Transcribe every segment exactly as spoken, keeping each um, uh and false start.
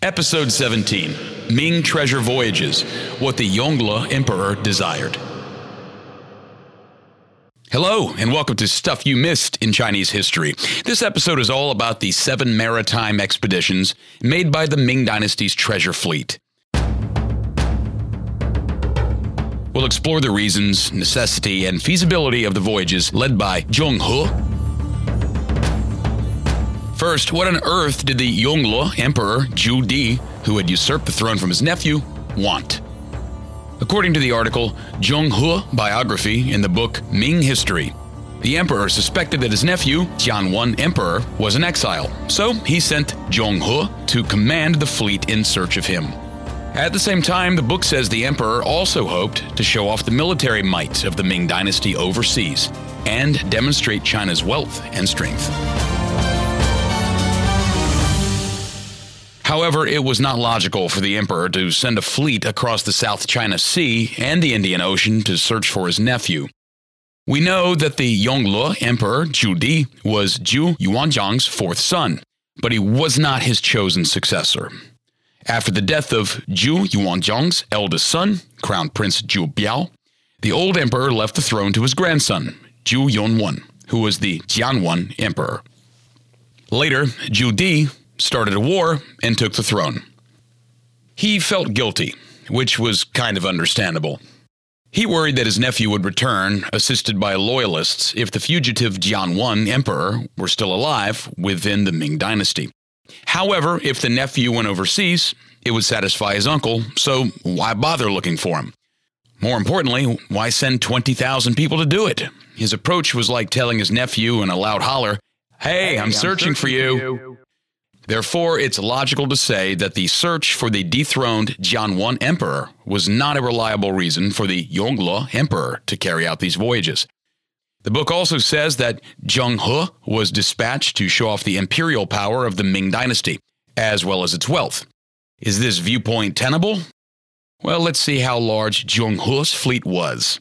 Episode seventeen, Ming Treasure Voyages, What the Yongle Emperor Desired. Hello, and welcome to Stuff You Missed in Chinese History. This episode is all about the seven maritime expeditions made by the Ming Dynasty's treasure fleet. We'll explore the reasons, necessity, and feasibility of the voyages led by Zheng He. First, what on earth did the Yongle Emperor Zhu Di, who had usurped the throne from his nephew, want? According to the article Zhonghe Biography in the book Ming History, the emperor suspected that his nephew, Jianwen Emperor, was in exile, so he sent Zheng He to command the fleet in search of him. At the same time, the book says the emperor also hoped to show off the military might of the Ming Dynasty overseas and demonstrate China's wealth and strength. However, it was not logical for the emperor to send a fleet across the South China Sea and the Indian Ocean to search for his nephew. We know that the Yongle Emperor Zhu Di was Zhu Yuanzhang's fourth son, but he was not his chosen successor. After the death of Zhu Yuanzhang's eldest son, Crown Prince Zhu Biao, the old emperor left the throne to his grandson, Zhu Yunwen, who was the Jianwen Emperor. Later, Zhu Di started a war, and took the throne. He felt guilty, which was kind of understandable. He worried that his nephew would return, assisted by loyalists, if the fugitive Jianwen Emperor were still alive within the Ming Dynasty. However, if the nephew went overseas, it would satisfy his uncle, so why bother looking for him? More importantly, why send twenty thousand people to do it? His approach was like telling his nephew in a loud holler, "Hey, hey I'm, I'm searching, searching for you. For you. Therefore, it's logical to say that the search for the dethroned Jianwen Emperor was not a reliable reason for the Yongle Emperor to carry out these voyages. The book also says that Zheng He was dispatched to show off the imperial power of the Ming Dynasty, as well as its wealth. Is this viewpoint tenable? Well, let's see how large Zheng He's fleet was.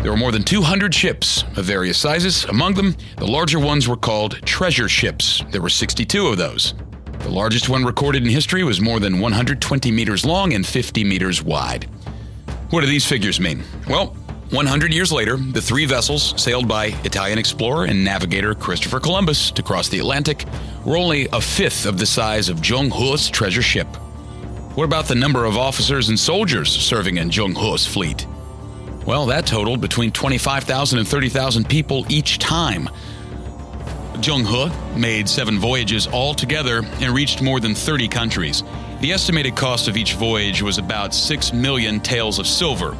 There were more than two hundred ships of various sizes. Among them, the larger ones were called treasure ships. There were sixty-two of those. The largest one recorded in history was more than one hundred twenty meters long and fifty meters wide. What do these figures mean? Well, one hundred years later, the three vessels sailed by Italian explorer and navigator Christopher Columbus to cross the Atlantic were only a fifth of the size of Zheng He's treasure ship. What about the number of officers and soldiers serving in Zheng He's fleet? Well, that totaled between twenty-five thousand and thirty thousand people each time. Zheng He made seven voyages altogether and reached more than thirty countries. The estimated cost of each voyage was about six million taels of silver.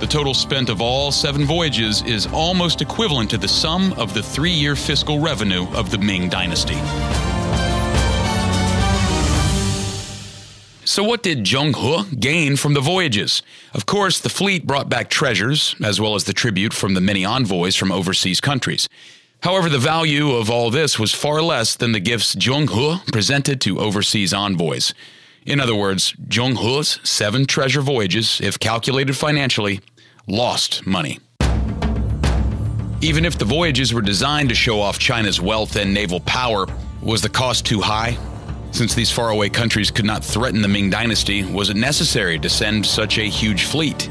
The total spent of all seven voyages is almost equivalent to the sum of the three-year fiscal revenue of the Ming Dynasty. So what did Zheng He gain from the voyages? Of course, the fleet brought back treasures, as well as the tribute from the many envoys from overseas countries. However, the value of all this was far less than the gifts Zheng He presented to overseas envoys. In other words, Zheng He's seven treasure voyages, if calculated financially, lost money. Even if the voyages were designed to show off China's wealth and naval power, was the cost too high? Since these faraway countries could not threaten the Ming Dynasty, was it necessary to send such a huge fleet?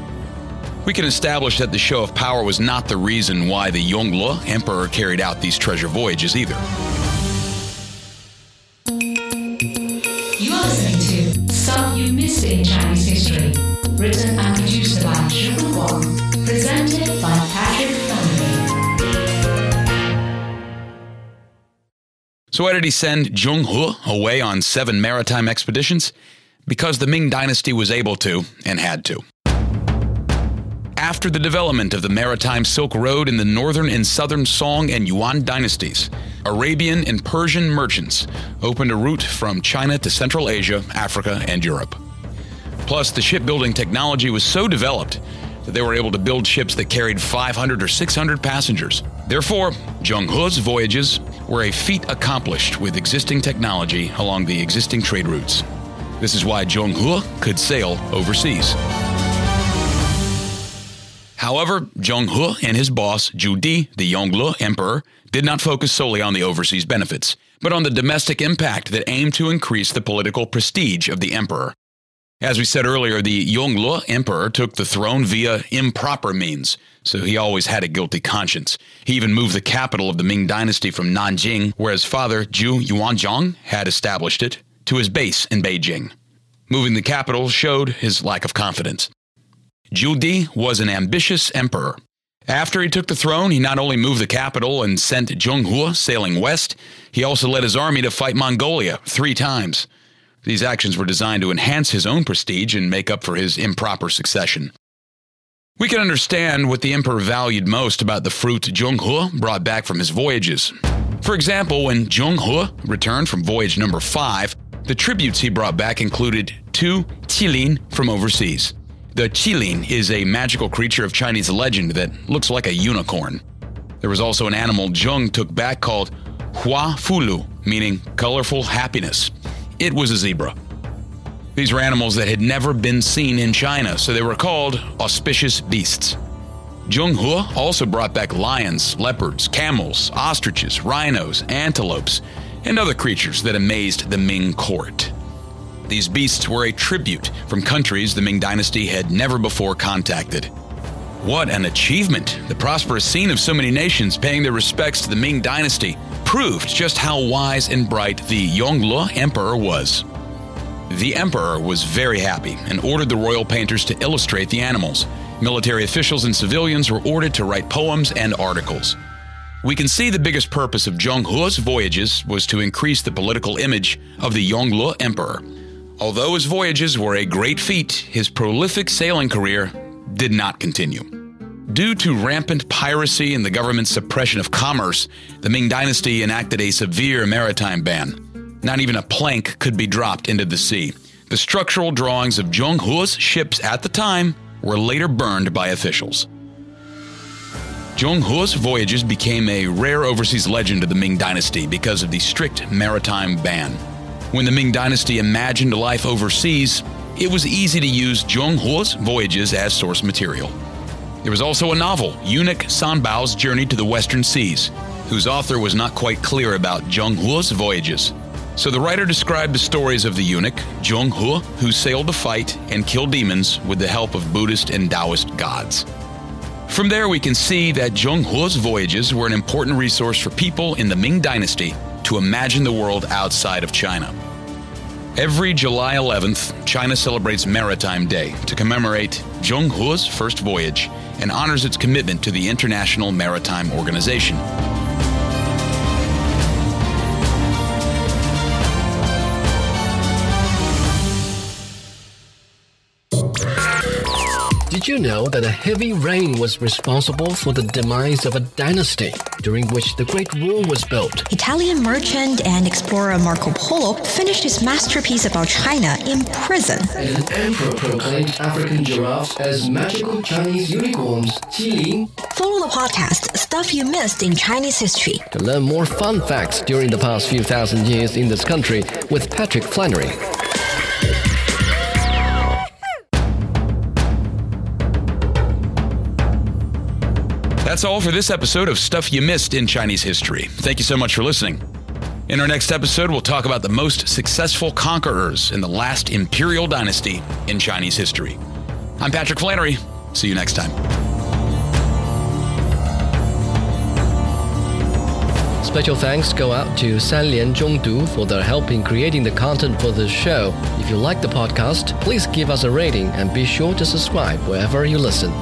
We can establish that the show of power was not the reason why the Yongle Emperor carried out these treasure voyages either. You are listening to Stuff You Missed in Chinese History, written and produced by Zhu Yuanzhang, presented by Patrick Flannery. So why did he send Zheng He away on seven maritime expeditions? Because the Ming Dynasty was able to and had to. After the development of the maritime Silk Road in the northern and southern Song and Yuan dynasties, Arabian and Persian merchants opened a route from China to Central Asia, Africa, and Europe. Plus, the shipbuilding technology was so developed that they were able to build ships that carried five hundred or six hundred passengers. Therefore, Zheng He's voyages were a feat accomplished with existing technology along the existing trade routes. This is why Zheng He could sail overseas. However, Zheng He and his boss, Zhu Di, the Yongle Emperor, did not focus solely on the overseas benefits. but on the domestic impact that aimed to increase the political prestige of the emperor. As we said earlier, the Yongle Emperor took the throne via improper means, so he always had a guilty conscience. He even moved the capital of the Ming dynasty from Nanjing, where his father Zhu Yuanzhang had established it, to his base in Beijing. Moving the capital showed his lack of confidence. Zhu Di was an ambitious emperor. After he took the throne, he not only moved the capital and sent Zheng He sailing west, he also led his army to fight Mongolia three times. These actions were designed to enhance his own prestige and make up for his improper succession. We can understand what the emperor valued most about the fruit Zheng He brought back from his voyages. For example, when Zheng He returned from voyage number five, the tributes he brought back included two qilin from overseas. The qilin is a magical creature of Chinese legend that looks like a unicorn. There was also an animal Zheng took back called hua fulu, meaning colorful happiness. It was a zebra. These were animals that had never been seen in China, so they were called auspicious beasts. Zheng He also brought back lions, leopards, camels, ostriches, rhinos, antelopes, and other creatures that amazed the Ming court. These beasts were a tribute from countries the Ming dynasty had never before contacted. What an achievement! The prosperous scene of so many nations paying their respects to the Ming dynasty proved just how wise and bright the Yongle Emperor was. The emperor was very happy and ordered the royal painters to illustrate the animals. Military officials and civilians were ordered to write poems and articles. We can see the biggest purpose of Zheng He's voyages was to increase the political image of the Yongle Emperor. Although his voyages were a great feat, his prolific sailing career did not continue. Due to rampant piracy and the government's suppression of commerce, the Ming dynasty enacted a severe maritime ban. Not even a plank could be dropped into the sea. The structural drawings of Zheng He's ships at the time were later burned by officials. Zheng He's voyages became a rare overseas legend of the Ming dynasty because of the strict maritime ban. When the Ming dynasty imagined life overseas, it was easy to use Zheng He's voyages as source material. There was also a novel, Eunuch Sanbao's Journey to the Western Seas, whose author was not quite clear about Zheng He's voyages. So the writer described the stories of the eunuch, Zheng He, who sailed to fight and kill demons with the help of Buddhist and Taoist gods. From there we can see that Zheng He's voyages were an important resource for people in the Ming dynasty to imagine the world outside of China. Every July eleventh, China celebrates Maritime Day to commemorate Zheng He's first voyage and honors its commitment to the International Maritime Organization. Did you know that a heavy rain was responsible for the demise of a dynasty, during which the Great Wall was built? Italian merchant and explorer Marco Polo finished his masterpiece about China in prison. An emperor proclaimed African giraffes as magical Chinese unicorns, qilin. Follow the podcast, Stuff You Missed in Chinese History, to learn more fun facts during the past few thousand years in this country with Patrick Flannery. That's all for this episode of Stuff You Missed in Chinese History. Thank you so much for listening. In our next episode, we'll talk about the most successful conquerors in the last imperial dynasty in Chinese history. I'm Patrick Flannery. See you next time. Special thanks go out to Sanlian Zhongdu for their help in creating the content for this show. If you like the podcast, please give us a rating and be sure to subscribe wherever you listen.